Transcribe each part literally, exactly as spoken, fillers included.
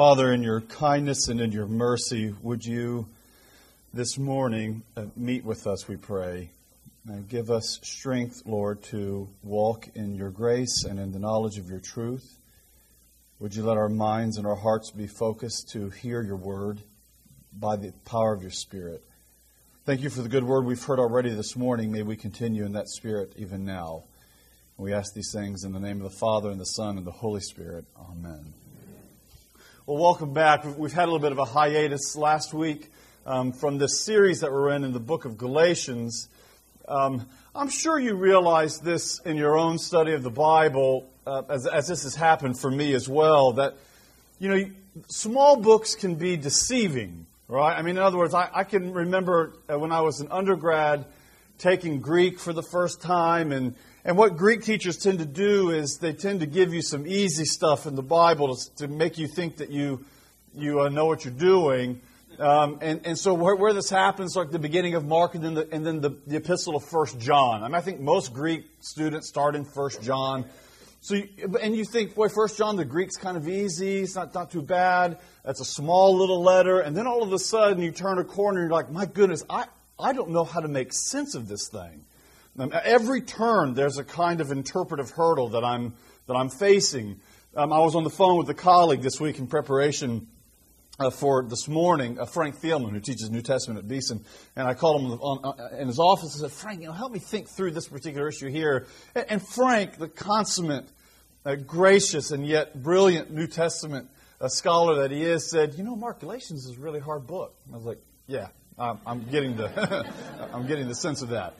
Father, in your kindness and in your mercy, would you this morning uh, meet with us, we pray, and give us strength, Lord, to walk in your grace and in the knowledge of your truth. Would you let our minds and our hearts be focused to hear your word by the power of your Spirit. Thank you for the good word we've heard already this morning. May we continue in that Spirit even now. We ask these things in the name of the Father, and the Son, and the Holy Spirit. Amen. Well, welcome back. We've had a little bit of a hiatus last week um, from this series that we're in in the book of Galatians. Um, I'm sure you realize this in your own study of the Bible, uh, as, as this has happened for me as well, that, you know, small books can be deceiving, right? I mean, in other words, I, I can remember when I was an undergrad taking Greek for the first time, and And what Greek teachers tend to do is they tend to give you some easy stuff in the Bible to, to make you think that you you uh, know what you're doing. Um, and, and so where, where this happens, like the beginning of Mark and then the, and then the, the epistle of First John. I mean, I think most Greek students start in First John. So you, and you think, boy, First John, the Greek's kind of easy. It's not, not too bad. That's a small little letter. And then all of a sudden you turn a corner and you're like, my goodness, I, I don't know how to make sense of this thing. At every turn, there's a kind of interpretive hurdle that I'm that I'm facing. Um, I was on the phone with a colleague this week in preparation uh, for this morning, uh, Frank Thielman, who teaches New Testament at Beeson, and I called him on, on, in his office and said, "Frank, you know, help me think through this particular issue here." And, and Frank, the consummate, uh, gracious, and yet brilliant New Testament uh, scholar that he is, said, "You know, Mark, Galatians is a really hard book." And I was like, "Yeah, I'm, I'm getting the I'm getting the sense of that."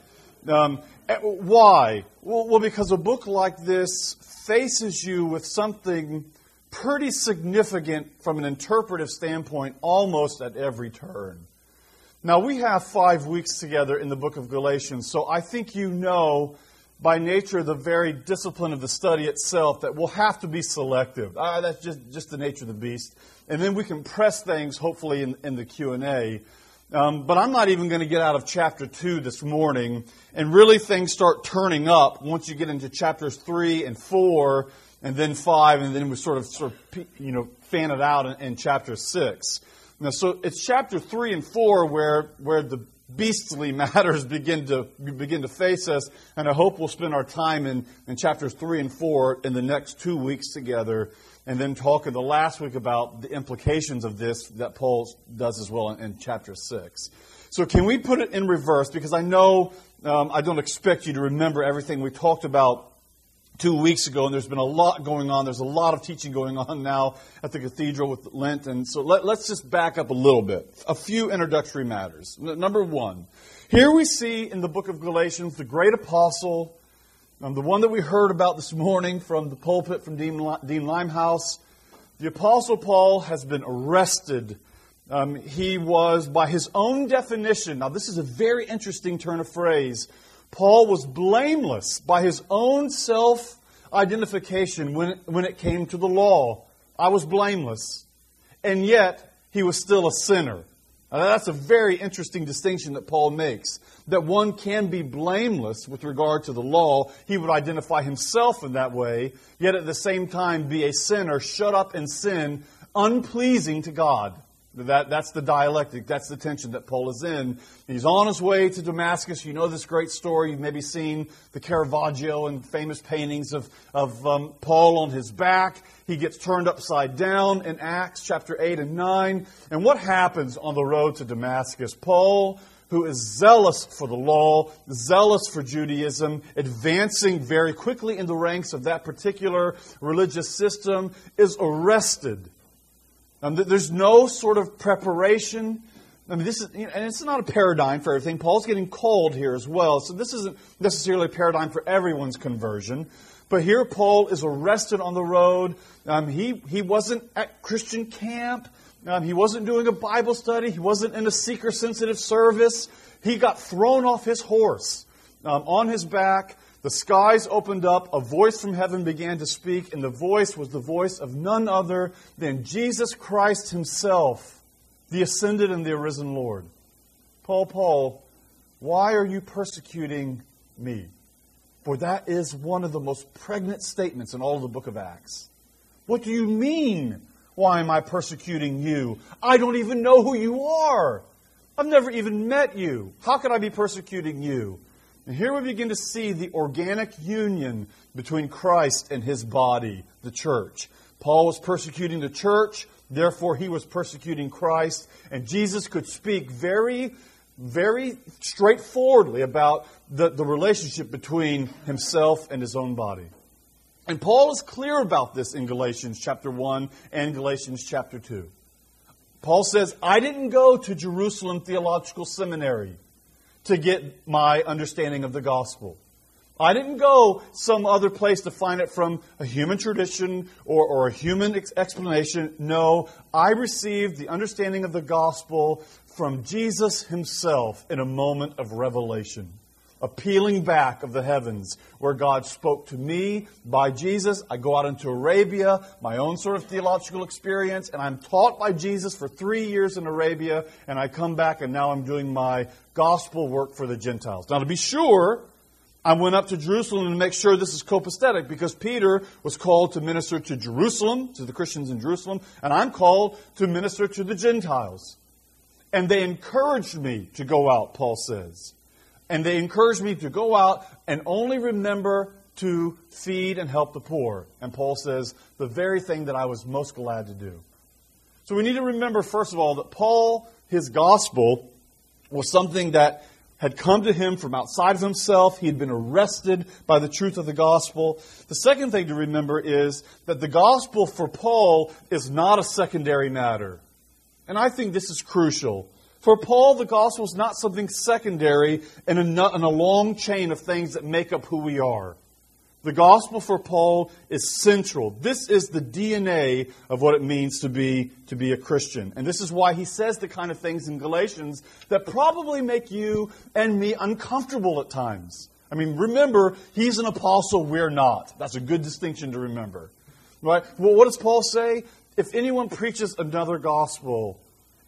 Um, why? Well, well, because a book like this faces you with something pretty significant from an interpretive standpoint almost at every turn. Now, we have five weeks together in the book of Galatians, so I think you know by nature the very discipline of the study itself that we'll have to be selective. Ah, that's just, just the nature of the beast. And then we can press things, hopefully, in, in the Q and A. Um, but I'm not even going to get out of chapter two this morning, and really things start turning up once you get into chapters three and four, and then five, and then we sort of sort of you know fan it out in, in chapter six. Now, so it's chapter three and four where where the beastly matters begin to begin to face us, and I hope we'll spend our time in in chapters three and four in the next two weeks together. And then talk in the last week about the implications of this that Paul does as well in, in chapter six. So can we put it in reverse? Because I know um, I don't expect you to remember everything we talked about two weeks ago. And there's been a lot going on. There's a lot of teaching going on now at the cathedral with Lent. And so let, let's just back up a little bit. A few introductory matters. N- number one, here we see in the book of Galatians the great apostle, Um, the one that we heard about this morning from the pulpit from Dean Limehouse, the Apostle Paul has been arrested. Um, he was, by his own definition, now this is a very interesting turn of phrase, Paul was blameless by his own self-identification when it, when it came to the law. I was blameless, and yet he was still a sinner. Now, that's a very interesting distinction that Paul makes, that one can be blameless with regard to the law. He would identify himself in that way, yet at the same time be a sinner, shut up in sin, unpleasing to God. That, that's the dialectic, that's the tension that Paul is in. He's on his way to Damascus. You know this great story. You've maybe seen the Caravaggio and famous paintings of, of um, Paul on his back. He gets turned upside down in Acts chapter eight and nine. And what happens on the road to Damascus? Paul, who is zealous for the law, zealous for Judaism, advancing very quickly in the ranks of that particular religious system, is arrested. Um, there's no sort of preparation. I mean, this is, you know, and it's not a paradigm for everything. Paul's getting called here as well, so this isn't necessarily a paradigm for everyone's conversion. But here, Paul is arrested on the road. Um, he he wasn't at Christian camp. Um, he wasn't doing a Bible study. He wasn't in a seeker-sensitive service. He got thrown off his horse, um, on his back. The skies opened up, a voice from heaven began to speak, and the voice was the voice of none other than Jesus Christ himself, the ascended and the arisen Lord. Paul, Paul, why are you persecuting me? For that is one of the most pregnant statements in all of the book of Acts. What do you mean? Why am I persecuting you? I don't even know who you are. I've never even met you. How could I be persecuting you? And here we begin to see the organic union between Christ and His body, the church. Paul was persecuting the church, therefore he was persecuting Christ. And Jesus could speak very, very straightforwardly about the, the relationship between Himself and His own body. And Paul is clear about this in Galatians chapter one and Galatians chapter two. Paul says, I didn't go to Jerusalem Theological Seminary to get my understanding of the gospel. I didn't go some other place to find it from a human tradition or, or a human ex- explanation. No, I received the understanding of the gospel from Jesus Himself in a moment of revelation. A peeling back of the heavens where God spoke to me by Jesus. I go out into Arabia, my own sort of theological experience, and I'm taught by Jesus for three years in Arabia, and I come back and now I'm doing my gospel work for the Gentiles. Now to be sure, I went up to Jerusalem to make sure this is copacetic because Peter was called to minister to Jerusalem, to the Christians in Jerusalem, and I'm called to minister to the Gentiles. And they encouraged me to go out, Paul says. And they encouraged me to go out and only remember to feed and help the poor. And Paul says, the very thing that I was most glad to do. So we need to remember, first of all, that Paul, his gospel, was something that had come to him from outside of himself. He had been arrested by the truth of the gospel. The second thing to remember is that the gospel for Paul is not a secondary matter. And I think this is crucial. For Paul, the gospel is not something secondary in a, in a long chain of things that make up who we are. The gospel for Paul is central. This is the D N A of what it means to be, to be a Christian. And this is why he says the kind of things in Galatians that probably make you and me uncomfortable at times. I mean, remember, he's an apostle, we're not. That's a good distinction to remember. Right? Well, what does Paul say? If anyone preaches another gospel,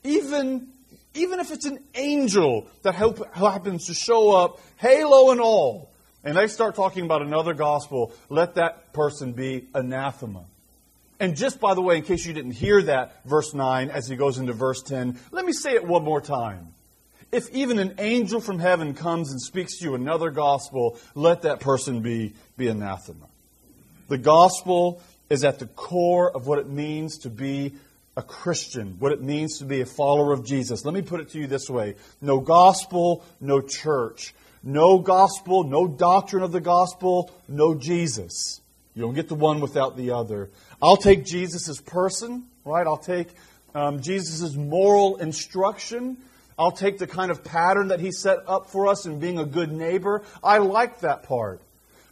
even... Even if it's an angel that happens to show up, halo and all, and they start talking about another gospel, let that person be anathema. And just by the way, in case you didn't hear that, verse nine, as he goes into verse ten, let me say it one more time. If even an angel from heaven comes and speaks to you another gospel, let that person be, be anathema. The gospel is at the core of what it means to be a Christian, what it means to be a follower of Jesus. Let me put it to you this way. No gospel, no church. No gospel, no doctrine of the gospel, no Jesus. You don't get the one without the other. I'll take Jesus' person, right? I'll take um, Jesus' moral instruction. I'll take the kind of pattern that He set up for us in being a good neighbor. I like that part.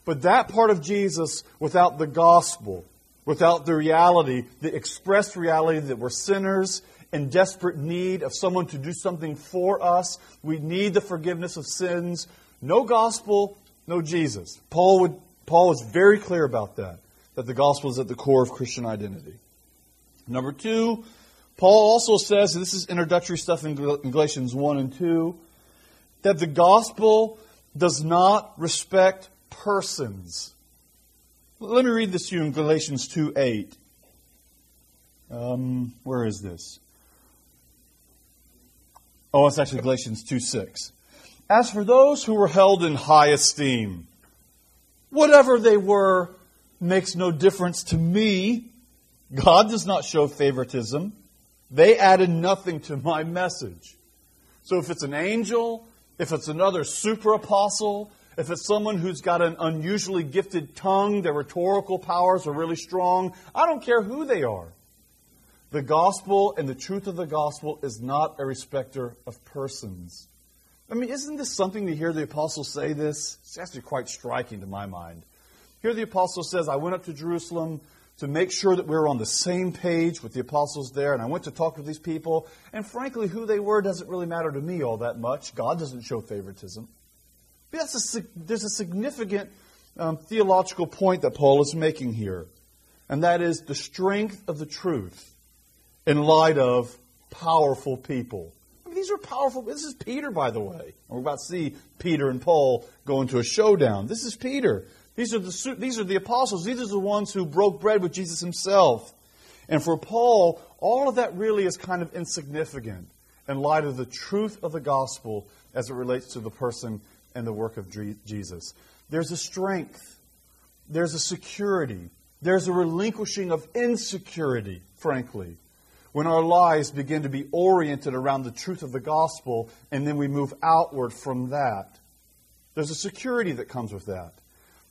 But that part of Jesus without the gospel, without the reality, the expressed reality that we're sinners in desperate need of someone to do something for us. We need the forgiveness of sins. No gospel, no Jesus. Paul would, Paul is very clear about that, that the gospel is at the core of Christian identity. Number two, Paul also says, and this is introductory stuff in Galatians one and two, that the gospel does not respect persons. Let me read this to you in Galatians two eight. Um, where is this? Oh, it's actually Galatians two six. As for those who were held in high esteem, whatever they were makes no difference to me. God does not show favoritism. They added nothing to my message. So if it's an angel, if it's another super apostle, if it's someone who's got an unusually gifted tongue, their rhetorical powers are really strong, I don't care who they are. The gospel and the truth of the gospel is not a respecter of persons. I mean, isn't this something to hear the apostle say this? It's actually quite striking to my mind. Here the apostle says, I went up to Jerusalem to make sure that we were on the same page with the apostles there, and I went to talk to these people, and frankly, who they were doesn't really matter to me all that much. God doesn't show favoritism. That's a, there's a significant um, theological point that Paul is making here. And that is the strength of the truth in light of powerful people. I mean, these are powerful. This is Peter, by the way. We're about to see Peter and Paul go into a showdown. This is Peter. These are the, these are the apostles. These are the ones who broke bread with Jesus Himself. And for Paul, all of that really is kind of insignificant in light of the truth of the gospel as it relates to the person and the work of Jesus. There's a strength. There's a security. There's a relinquishing of insecurity, frankly, when our lives begin to be oriented around the truth of the gospel, and then we move outward from that. There's a security that comes with that.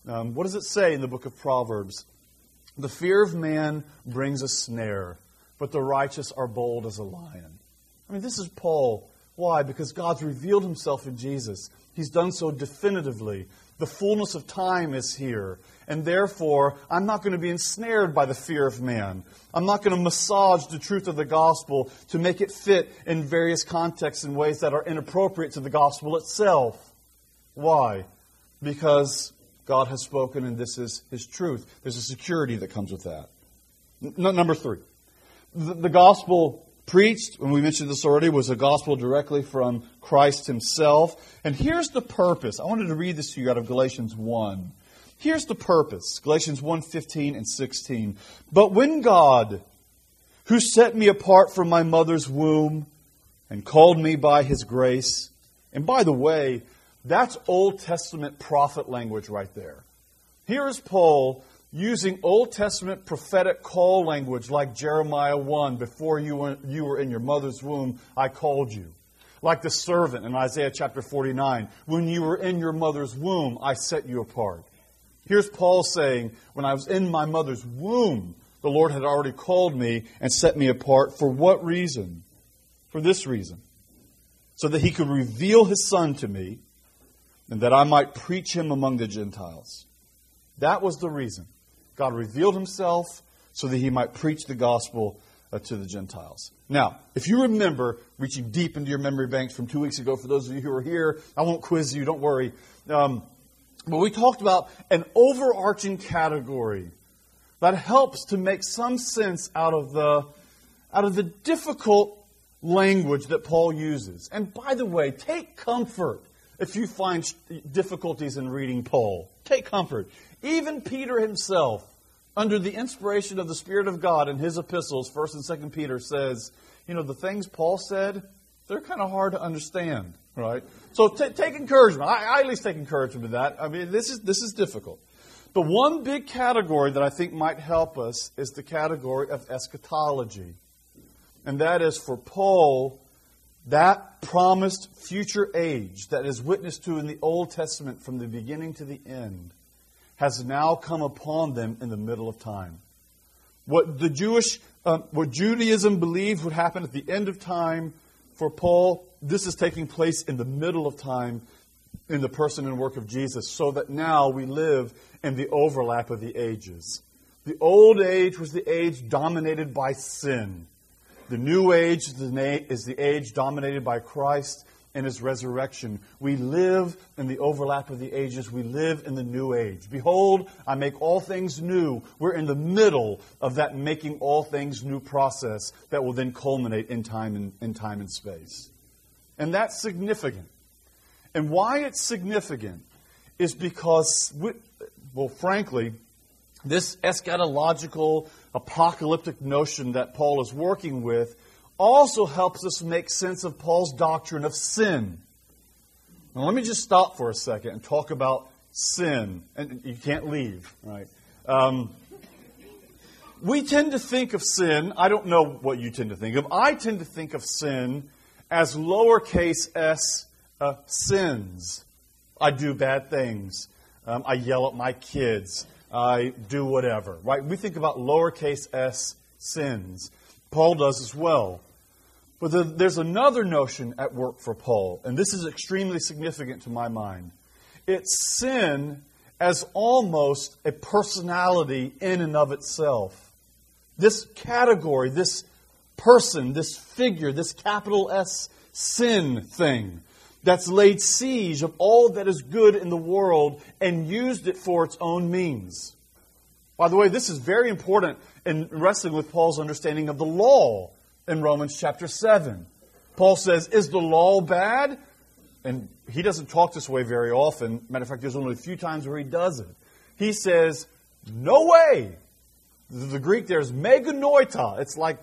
Um, what does it say in the book of Proverbs? The fear of man brings a snare, but the righteous are bold as a lion. I mean, this is Paul. Why? Because God's revealed himself in Jesus. He's done so definitively. The fullness of time is here. And therefore, I'm not going to be ensnared by the fear of man. I'm not going to massage the truth of the gospel to make it fit in various contexts in ways that are inappropriate to the gospel itself. Why? Because God has spoken and this is His truth. There's a security that comes with that. N- number three. The, the gospel preached, and we mentioned this already, was a gospel directly from Christ Himself. And here's the purpose. I wanted to read this to you out of Galatians one. Here's the purpose, Galatians one, fifteen and sixteen. But when God, who set me apart from my mother's womb and called me by His grace, and by the way, that's Old Testament prophet language right there. Here is Paul using Old Testament prophetic call language like Jeremiah one, before you were, you were in your mother's womb, I called you. Like the servant in Isaiah chapter forty-nine, when you were in your mother's womb, I set you apart. Here's Paul saying, when I was in my mother's womb, the Lord had already called me and set me apart. For what reason? For this reason. So that He could reveal His Son to me and that I might preach Him among the Gentiles. That was the reason. God revealed Himself so that He might preach the gospel uh, to the Gentiles. Now, if you remember, reaching deep into your memory banks from two weeks ago, for those of you who are here, I won't quiz you, don't worry. Um... But we talked about an overarching category that helps to make some sense out of the out of the difficult language that Paul uses. And by the way, take comfort if you find difficulties in reading Paul. Take comfort. Even Peter himself, under the inspiration of the Spirit of God in his epistles, First and Second Peter, says, you know, the things Paul said, they're kind of hard to understand, right? So t- take encouragement. I, I at least take encouragement to that. I mean, this is this is difficult. But one big category that I think might help us is the category of eschatology. And that is, for Paul, that promised future age that is witnessed to in the Old Testament from the beginning to the end has now come upon them in the middle of time. What the Jewish, uh, what Judaism believed would happen at the end of time, for Paul, this is taking place in the middle of time in the person and work of Jesus, so that now we live in the overlap of the ages. The old age was the age dominated by sin. The new age is the age dominated by Christ and His resurrection. We live in the overlap of the ages. We live in the new age. Behold, I make all things new. We're in the middle of that making all things new process that will then culminate in time and in time and space. And that's significant. And why it's significant is because, we, well, frankly, this eschatological, apocalyptic notion that Paul is working with also helps us make sense of Paul's doctrine of sin. Now, let me just stop for a second and talk about sin. And you can't leave, right? Um, we tend to think of sin, I don't know what you tend to think of, I tend to think of sin as lowercase s uh, sins. I do bad things. Um, I yell at my kids. I do whatever, right? We think about lowercase s sins. Paul does as well. But there's another notion at work for Paul, and this is extremely significant to my mind. It's sin as almost a personality in and of itself. This category, this person, this figure, this capital S sin thing that's laid siege of all that is good in the world and used it for its own means. By the way, this is very important in wrestling with Paul's understanding of the law in Romans chapter seven. Paul says, is the law bad? And he doesn't talk this way very often. Matter of fact, there's only a few times where he does it. He says, no way. The Greek there is meganoita. It's like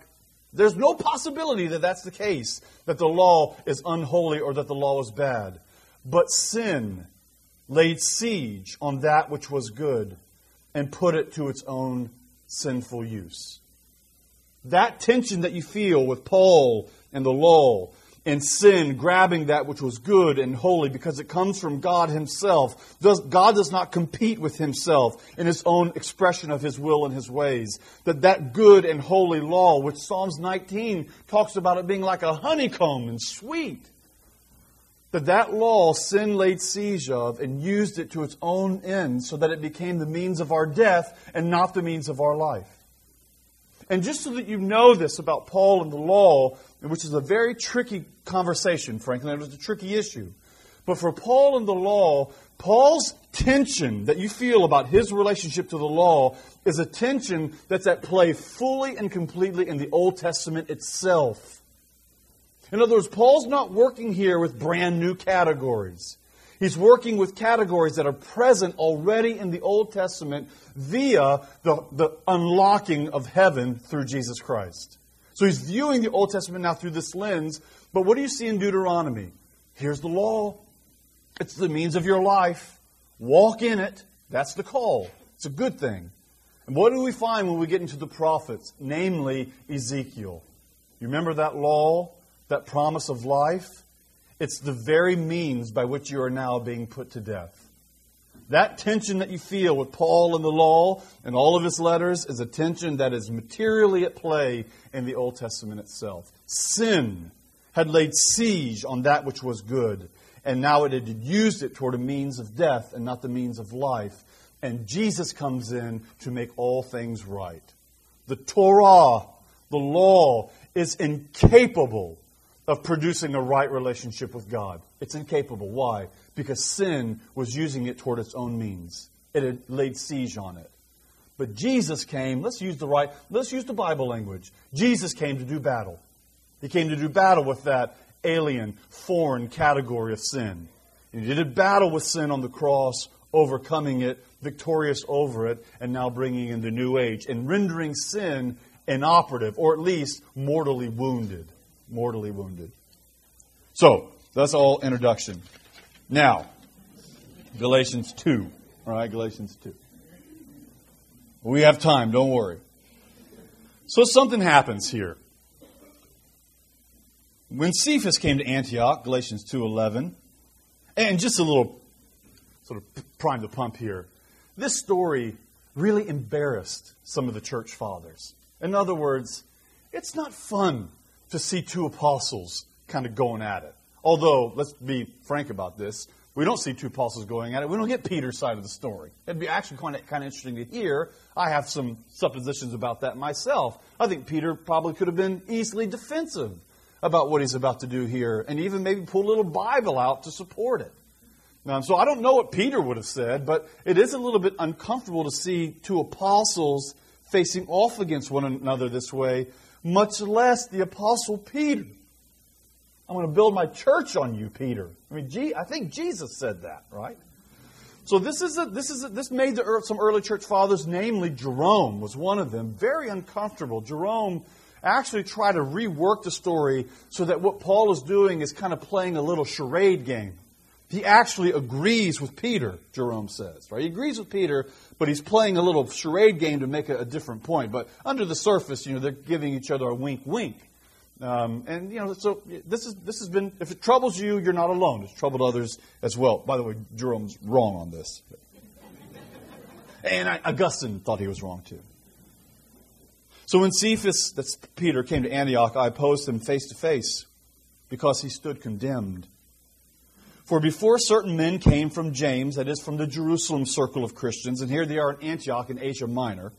there's no possibility that that's the case, that the law is unholy or that the law is bad. But sin laid siege on that which was good and put it to its own sinful use. That tension that you feel with Paul and the law, and sin grabbing that which was good and holy because it comes from God Himself. Does, God does not compete with Himself in His own expression of His will and His ways. That that good and holy law, which Psalms nineteen talks about it being like a honeycomb and sweet. That that law sin laid siege of and used it to its own end so that it became the means of our death and not the means of our life. And just so that you know this about Paul and the law, which is a very tricky conversation, frankly, it was a tricky issue. But for Paul and the law, Paul's tension that you feel about his relationship to the law is a tension that's at play fully and completely in the Old Testament itself. In other words, Paul's not working here with brand new categories. He's working with categories that are present already in the Old Testament via the, the unlocking of heaven through Jesus Christ. So he's viewing the Old Testament now through this lens. But what do you see in Deuteronomy? Here's the law. It's the means of your life. Walk in it. That's the call. It's a good thing. And what do we find when we get into the prophets? Namely, Ezekiel. You remember that law? That promise of life? It's the very means by which you are now being put to death. That tension that you feel with Paul and the law and all of his letters is a tension that is materially at play in the Old Testament itself. Sin had laid siege on that which was good, and now it had used it toward a means of death and not the means of life. And Jesus comes in to make all things right. The Torah, the law, is incapable of producing a right relationship with God. It's incapable. Why? Because sin was using it toward its own means. It had laid siege on it. But Jesus came, let's use the right, let's use the Bible language. Jesus came to do battle. He came to do battle with that alien, foreign category of sin. And He did battle with sin on the cross, overcoming it, victorious over it, and now bringing in the new age and rendering sin inoperative, or at least mortally wounded. Mortally wounded. So, that's all introduction. Now, Galatians two. All right, Galatians two. We have time, don't worry. So something happens here. When Cephas came to Antioch, Galatians two eleven, and just a little sort of prime the pump here, this story really embarrassed some of the church fathers. In other words, it's not fun to see two apostles kind of going at it. Although, let's be frank about this, we don't see two apostles going at it. We don't get Peter's side of the story. It'd be actually kind of, kind of interesting to hear. I have some suppositions about that myself. I think Peter probably could have been easily defensive about what he's about to do here, and even maybe pull a little Bible out to support it. Now, so I don't know what Peter would have said, but it is a little bit uncomfortable to see two apostles facing off against one another this way, much less the Apostle Peter. I'm going to build my church on you, Peter. I mean, gee, I think Jesus said that, right? So this is a, this is a, this made the earth, some early church fathers, namely Jerome, was one of them, very uncomfortable. Jerome actually tried to rework the story so that what Paul is doing is kind of playing a little charade game. He actually agrees with Peter, Jerome says, right? He agrees with Peter, but he's playing a little charade game to make a, a different point. But under the surface, you know, they're giving each other a wink, wink. Um, and, you know, so this is this has been, if it troubles you, you're not alone. It's troubled others as well. By the way, Jerome's wrong on this. And I, Augustine thought he was wrong too. So when Cephas, that's Peter, came to Antioch, I opposed him face to face because he stood condemned. For before certain men came from James, that is, from the Jerusalem circle of Christians, and here they are in Antioch in Asia Minor.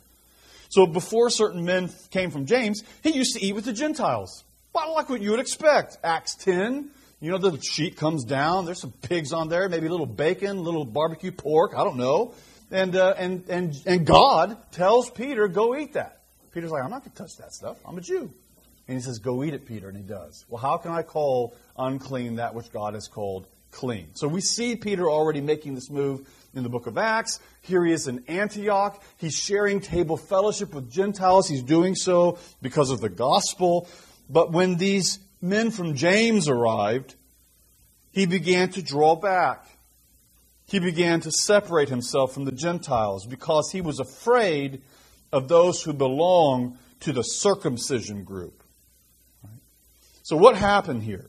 So before certain men came from James, he used to eat with the Gentiles. Well, like what you would expect. Acts ten, you know, the sheet comes down, there's some pigs on there, maybe a little bacon, a little barbecue pork, I don't know. And, uh, and, and, and God tells Peter, go eat that. Peter's like, I'm not going to touch that stuff, I'm a Jew. And he says, go eat it, Peter, and he does. Well, how can I call unclean that which God has called clean. So we see Peter already making this move in the book of Acts. Here he is in Antioch. He's sharing table fellowship with Gentiles. He's doing so because of the gospel. But when these men from James arrived, he began to draw back. He began to separate himself from the Gentiles because he was afraid of those who belong to the circumcision group. So what happened here?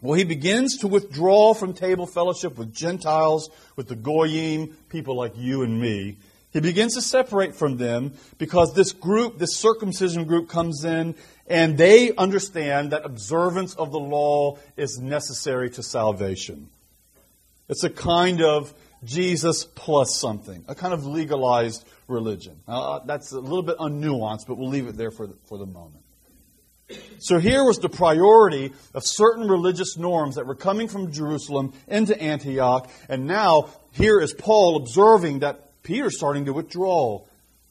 Well, he begins to withdraw from table fellowship with Gentiles, with the Goyim, people like you and me. He begins to separate from them because this group, this circumcision group, comes in and they understand that observance of the law is necessary to salvation. It's a kind of Jesus plus something, a kind of legalized religion. Uh, that's a little bit unnuanced, but we'll leave it there for the, for the moment. So here was the priority of certain religious norms that were coming from Jerusalem into Antioch, and now here is Paul observing that Peter's starting to withdraw.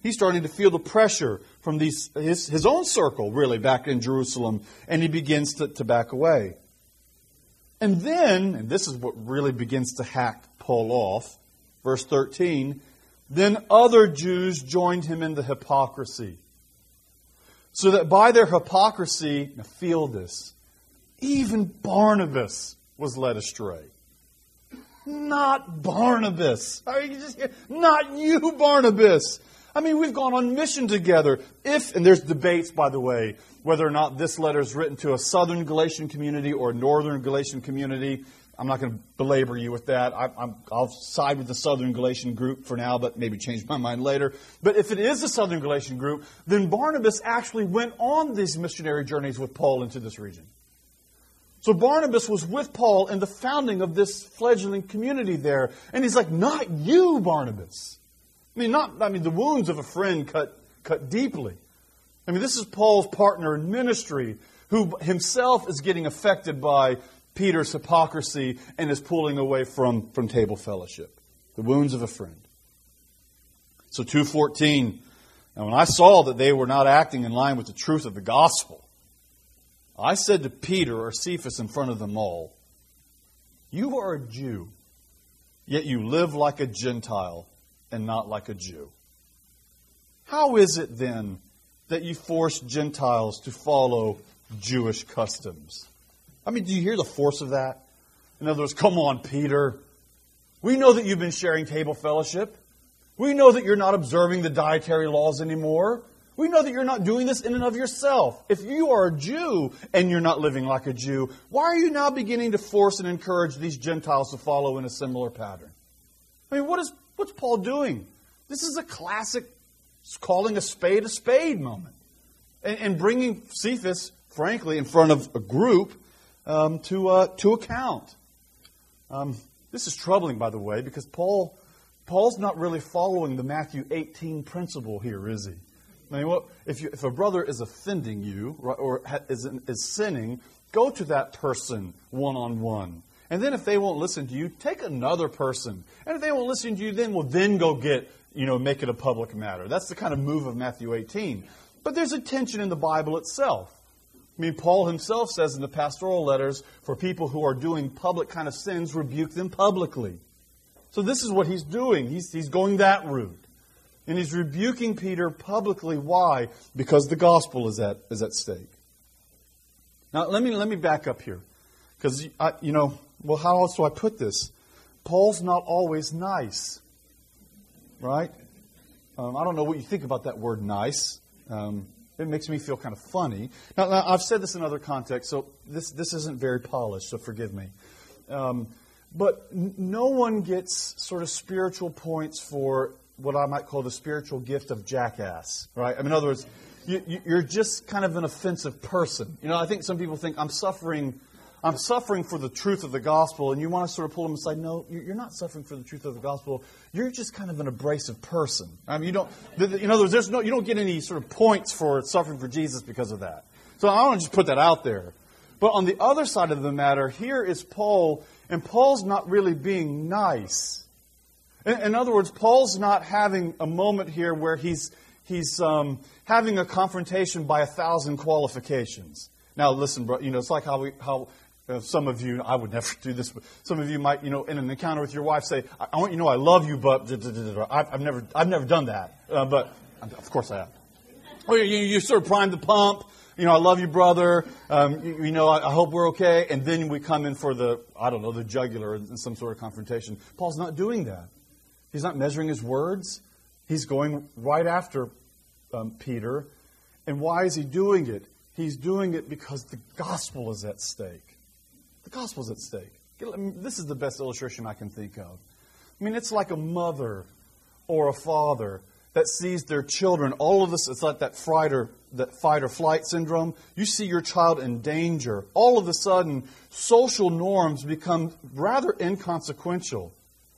He's starting to feel the pressure from these, his, his own circle, really, back in Jerusalem, and he begins to, to back away. And then, and this is what really begins to hack Paul off, verse thirteen, then other Jews joined him in the hypocrisy, so that by their hypocrisy, now feel this, even Barnabas was led astray. Not Barnabas. Are you just, not you, Barnabas. I mean, we've gone on mission together. If, and there's debates, by the way, whether or not this letter is written to a southern Galatian community or a northern Galatian community. I'm not going to belabor you with that. I, I'm, I'll side with the southern Galatian group for now, but maybe change my mind later. But if it is the southern Galatian group, then Barnabas actually went on these missionary journeys with Paul into this region. So Barnabas was with Paul in the founding of this fledgling community there. And he's like, not you, Barnabas. I mean, not. I mean, the wounds of a friend cut cut deeply. I mean, this is Paul's partner in ministry who himself is getting affected by Peter's hypocrisy and is pulling away from, from table fellowship. The wounds of a friend. So two fourteen, and when I saw that they were not acting in line with the truth of the gospel, I said to Peter or Cephas in front of them all, you are a Jew, yet you live like a Gentile and not like a Jew. How is it then that you force Gentiles to follow Jewish customs? I mean, do you hear the force of that? In other words, come on, Peter. We know that you've been sharing table fellowship. We know that you're not observing the dietary laws anymore. We know that you're not doing this in and of yourself. If you are a Jew and you're not living like a Jew, why are you now beginning to force and encourage these Gentiles to follow in a similar pattern? I mean, what is what's Paul doing? This is a classic calling a spade a spade moment. And, and bringing Cephas, frankly, in front of a group Um, to uh, to account. Um, this is troubling, by the way, because Paul Paul's not really following the Matthew eighteen principle here, is he? I mean, well, if you, if a brother is offending you or, or is is sinning, go to that person one on one, and then if they won't listen to you, take another person, and if they won't listen to you, then well, then go get you know make it a public matter. That's the kind of move of Matthew eighteen. But there's a tension in the Bible itself. I mean, Paul himself says in the pastoral letters, for people who are doing public kind of sins, rebuke them publicly. So this is what he's doing. He's, he's going that route. And he's rebuking Peter publicly. Why? Because the gospel is at, is at stake. Now, let me, let me back up here. Because, you know, well, how else do I put this? Paul's not always nice. Right? Um, I don't know what you think about that word nice. Um It makes me feel kind of funny. Now, now, I've said this in other contexts, so this this isn't very polished, so forgive me. Um, but n- no one gets sort of spiritual points for what I might call the spiritual gift of jackass, right? I mean, in other words, you, you're just kind of an offensive person. You know, I think some people think I'm suffering, I'm suffering for the truth of the gospel, and you want to sort of pull them aside. No, you're not suffering for the truth of the gospel. You're just kind of an abrasive person. I mean, you don't. In other words, there's no. You don't get any sort of points for suffering for Jesus because of that. So I want to just put that out there. But on the other side of the matter, here is Paul, and Paul's not really being nice. In, in other words, Paul's not having a moment here where he's he's um, having a confrontation by a thousand qualifications. Now listen, bro. You know, it's like how we how. Uh, some of you, I would never do this, but some of you might, you know, in an encounter with your wife say, I, I want you to know I love you, but da, da, da, da. I've, I've never I've never done that. Uh, but, of course I have. Or you, you sort of prime the pump. You know, I love you, brother. Um, you, you know, I, I hope we're okay. And then we come in for the, I don't know, the jugular in some sort of confrontation. Paul's not doing that. He's not measuring his words. He's going right after um, Peter. And why is he doing it? He's doing it because the gospel is at stake. The gospel's at stake. This is the best illustration I can think of. I mean, it's like a mother or a father that sees their children. All of us, it's like that fright or, that fight or flight syndrome. You see your child in danger. All of a sudden, social norms become rather inconsequential.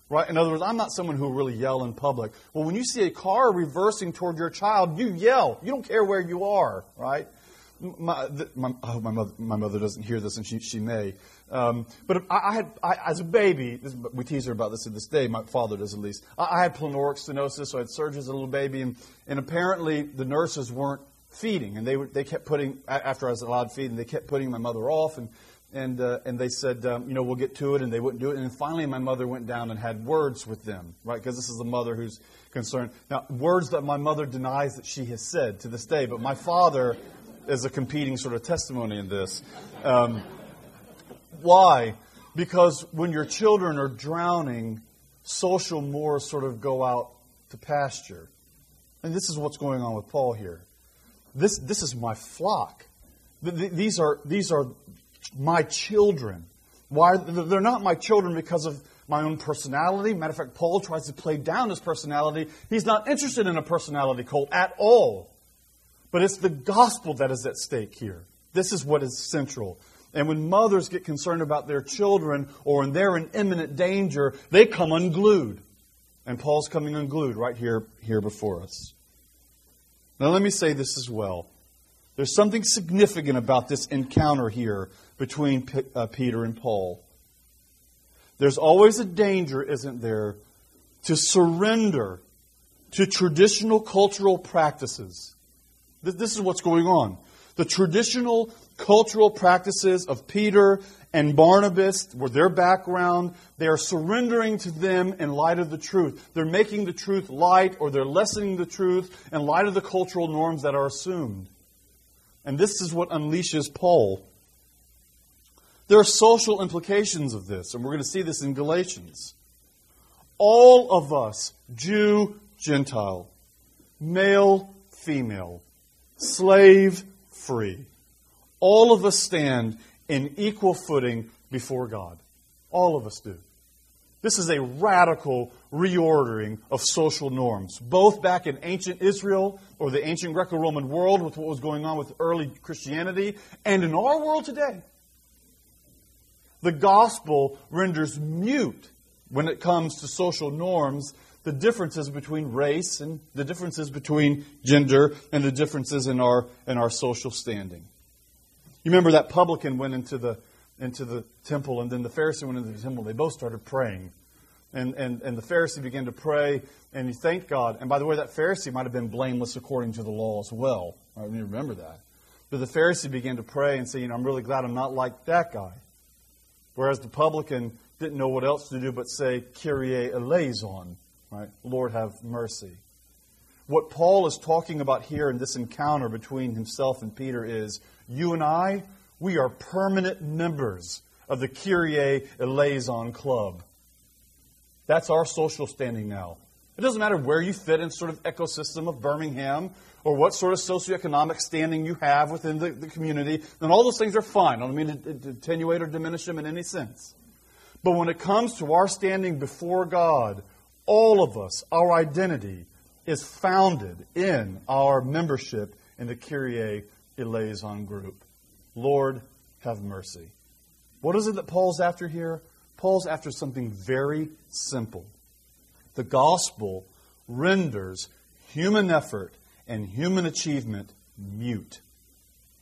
Right? In other words, I'm not someone who really yell in public. Well, when you see a car reversing toward your child, you yell. You don't care where you are. Right? My, my, I hope my mother, my mother doesn't hear this, and she, she may. Um, but I, I had, I, as a baby, this, we tease her about this to this day, my father does at least, I, I had pyloric stenosis, so I had surgery as a little baby, and, and apparently the nurses weren't feeding, and they were, they kept putting, after I was allowed feeding, they kept putting my mother off, and and uh, and they said, um, you know, we'll get to it, and they wouldn't do it, and then finally my mother went down and had words with them, right, because this is a mother who's concerned. Now, words that my mother denies that she has said to this day, but my father... is a competing sort of testimony in this. Um, why? Because when your children are drowning, social mores sort of go out to pasture. And this is what's going on with Paul here. This this is my flock. Th- th- these are these are my children. Why? They're not my children because of my own personality. Matter of fact, Paul tries to play down his personality. He's not interested in a personality cult at all. But it's the gospel that is at stake here. This is what is central. And when mothers get concerned about their children or when they're in imminent danger, they come unglued. And Paul's coming unglued right here, here before us. Now let me say this as well. There's something significant about this encounter here between P- uh, Peter and Paul. There's always a danger, isn't there, to surrender to traditional cultural practices. This is what's going on. The traditional cultural practices of Peter and Barnabas were their background. They are surrendering to them in light of the truth. They're making the truth light, or they're lessening the truth in light of the cultural norms that are assumed. And this is what unleashes Paul. There are social implications of this, and we're going to see this in Galatians. All of us, Jew, Gentile, male, female, slave, free. All of us stand in equal footing before God. All of us do. This is a radical reordering of social norms, both back in ancient Israel or the ancient Greco-Roman world with what was going on with early Christianity, and in our world today. The gospel renders mute, when it comes to social norms, the differences between race and the differences between gender and the differences in our in our social standing. You remember that publican went into the into the temple, and then the Pharisee went into the temple. They both started praying. And and, and the Pharisee began to pray, and he thanked God. And by the way, that Pharisee might have been blameless according to the law as well. I mean, you remember that. But the Pharisee began to pray and say, you know, I'm really glad I'm not like that guy. Whereas the publican didn't know what else to do but say, Kyrie eleison. Right? Lord, have mercy. What Paul is talking about here in this encounter between himself and Peter is, you and I, we are permanent members of the Kyrie eleison club. That's our social standing now. It doesn't matter where you fit in sort of ecosystem of Birmingham or what sort of socioeconomic standing you have within the, the community. And all those things are fine. I don't mean to, to attenuate or diminish them in any sense. But when it comes to our standing before God, all of us, our identity is founded in our membership in the Kyrie eleison group. Lord, have mercy. What is it that Paul's after here? Paul's after something very simple. The gospel renders human effort and human achievement mute.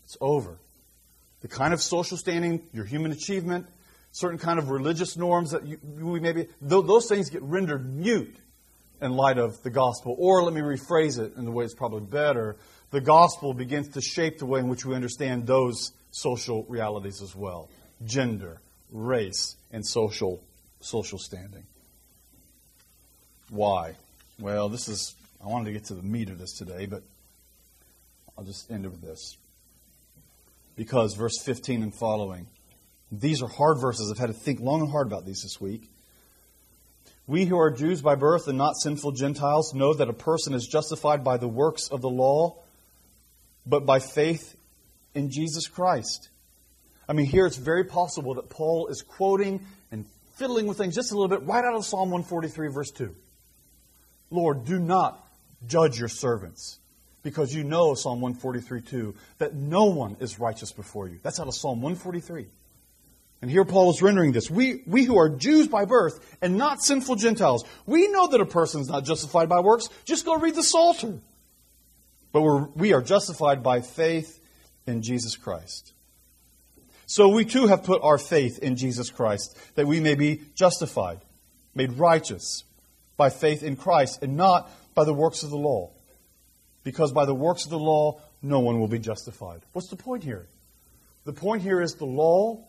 It's over. The kind of social standing, your human achievement, certain kind of religious norms that you, we maybe, those things get rendered mute in light of the gospel. Or let me rephrase it in the way it's probably better. The gospel begins to shape the way in which we understand those social realities as well. gender, race, and social social standing. Why? Well, this is, I wanted to get to the meat of this today, but I'll just end it with this. Because verse fifteen and following, these are hard verses. I've had to think long and hard about these this week. We who are Jews by birth and not sinful Gentiles know that a person is justified by the works of the law, but by faith in Jesus Christ. I mean, here it's very possible that Paul is quoting and fiddling with things just a little bit right out of Psalm one forty-three, verse two. Lord, do not judge your servants, because you know, Psalm one forty-three, two, that no one is righteous before you. That's out of Psalm one forty-three. And here Paul is rendering this. We, we who are Jews by birth and not sinful Gentiles, we know that a person is not justified by works. Just go read the Psalter. But we're, we are justified by faith in Jesus Christ. So we too have put our faith in Jesus Christ, that we may be justified, made righteous by faith in Christ and not by the works of the law. Because by the works of the law, no one will be justified. What's the point here? The point here is the law,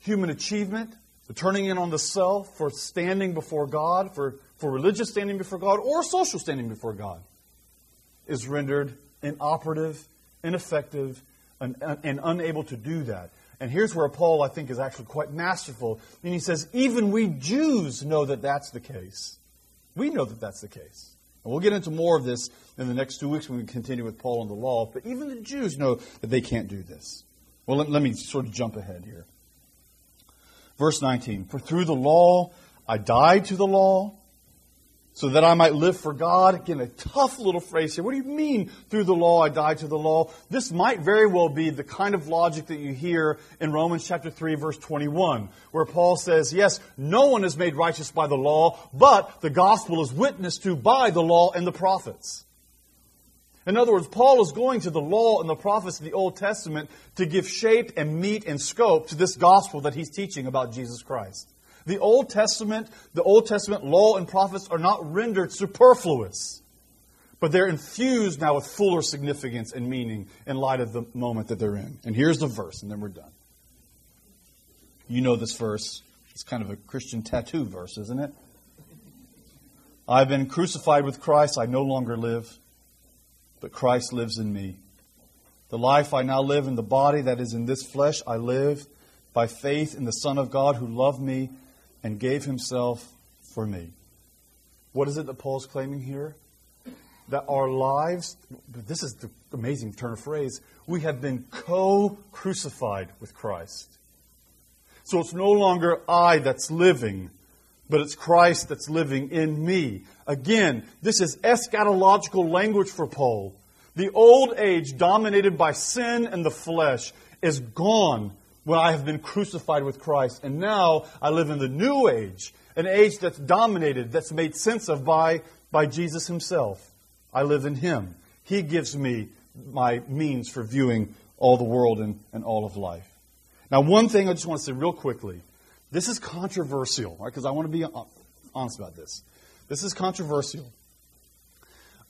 human achievement, the turning in on the self for standing before God, for, for religious standing before God, or social standing before God, is rendered inoperative, ineffective, and, and unable to do that. And here's where Paul, I think, is actually quite masterful. And he says, even we Jews know that that's the case. We know that that's the case. And we'll get into more of this in the next two weeks when we continue with Paul on the law. But even the Jews know that they can't do this. Well, let, let me sort of jump ahead here. Verse nineteen, for through the law I died to the law, so that I might live for God. Again, a tough little phrase here. What do you mean, through the law I died to the law? This might very well be the kind of logic that you hear in Romans chapter three, verse twenty-one, where Paul says, yes, no one is made righteous by the law, but the gospel is witnessed to by the law and the prophets. In other words, Paul is going to the law and the prophets of the Old Testament to give shape and meat and scope to this gospel that he's teaching about Jesus Christ. The Old Testament, the Old Testament law and prophets are not rendered superfluous, but they're infused now with fuller significance and meaning in light of the moment that they're in. And here's the verse, and then we're done. You know this verse. It's kind of a Christian tattoo verse, isn't it? I've been crucified with Christ. I no longer live, but Christ lives in me. The life I now live in the body, that is in this flesh, I live by faith in the Son of God who loved me and gave himself for me. What is it that Paul's claiming here? That our lives, this is the amazing turn of phrase, we have been co-crucified with Christ. So it's no longer I that's living, but it's Christ that's living in me. Again, this is eschatological language for Paul. The old age dominated by sin and the flesh is gone when I have been crucified with Christ. And now I live in the new age, an age that's dominated, that's made sense of by, by Jesus himself. I live in him. He gives me my means for viewing all the world and, and all of life. Now, one thing I just want to say real quickly. This is controversial, right? Because I want to be honest about this. This is controversial.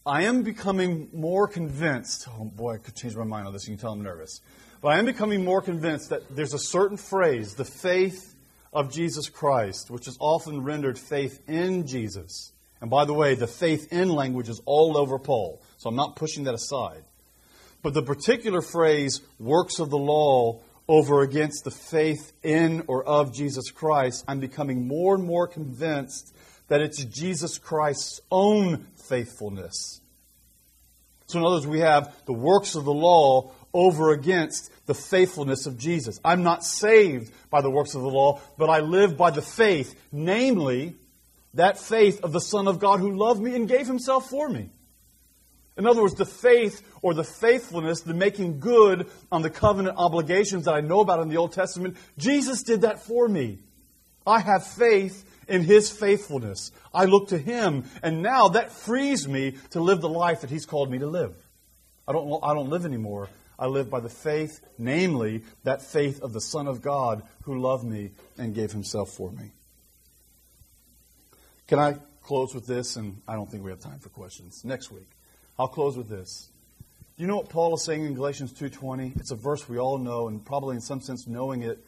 I am becoming more convinced. Oh boy, I could change my mind on this. You can tell I'm nervous. But I am becoming more convinced that there's a certain phrase, the faith of Jesus Christ, which is often rendered faith in Jesus. And by the way, the faith in language is all over Paul. So I'm not pushing that aside. But the particular phrase, works of the law, over against the faith in or of Jesus Christ, I'm becoming more and more convinced that it's Jesus Christ's own faithfulness. So in other words, we have the works of the law over against the faithfulness of Jesus. I'm not saved by the works of the law, but I live by the faith, namely that faith of the Son of God who loved me and gave himself for me. In other words, the faith or the faithfulness, the making good on the covenant obligations that I know about in the Old Testament, Jesus did that for me. I have faith in his faithfulness. I look to him, and now that frees me to live the life that he's called me to live. I don't, I don't live anymore. I live by the faith, namely that faith of the Son of God who loved me and gave himself for me. Can I close with this? And I don't think we have time for questions next week. I'll close with this. Do you know what Paul is saying in Galatians two twenty? It's a verse we all know, and probably in some sense knowing it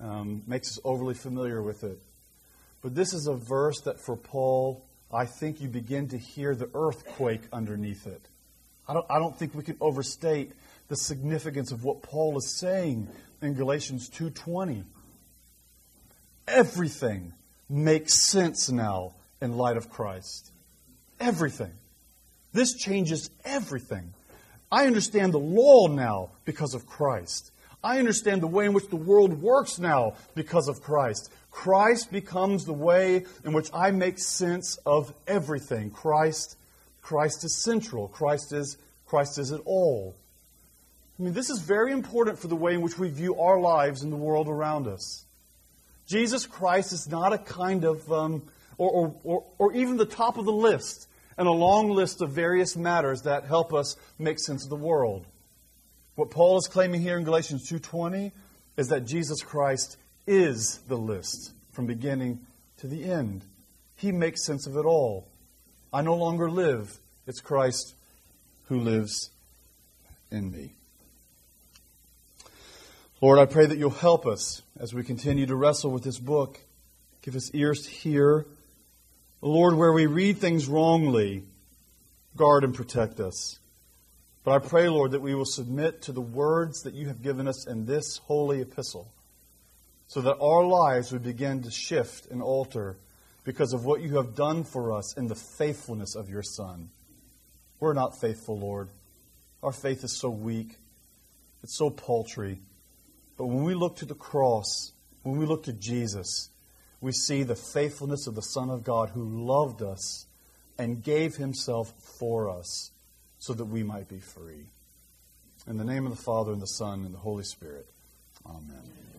um, makes us overly familiar with it. But this is a verse that for Paul, I think you begin to hear the earthquake underneath it. I don't, I don't think we can overstate the significance of what Paul is saying in Galatians two twenty. Everything makes sense now in light of Christ. Everything. This changes everything. I understand the law now because of Christ. I understand the way in which the world works now because of Christ. Christ becomes the way in which I make sense of everything. Christ, Christ is central. Christ is, Christ is it all. I mean, this is very important for the way in which we view our lives and the world around us. Jesus Christ is not a kind of, um, or, or, or, or even the top of the list, and a long list of various matters that help us make sense of the world. What Paul is claiming here in Galatians two twenty is that Jesus Christ is the list from beginning to the end. He makes sense of it all. I no longer live. It's Christ who lives in me. Lord, I pray that you'll help us as we continue to wrestle with this book. Give us ears to hear. Lord, where we read things wrongly, guard and protect us. But I pray, Lord, that we will submit to the words that you have given us in this holy epistle, so that our lives would begin to shift and alter because of what you have done for us in the faithfulness of your Son. We're not faithful, Lord. Our faith is so weak. It's so paltry. But when we look to the cross, when we look to Jesus, we see the faithfulness of the Son of God who loved us and gave himself for us, so that we might be free. In the name of the Father, and the Son, and the Holy Spirit. Amen. Amen.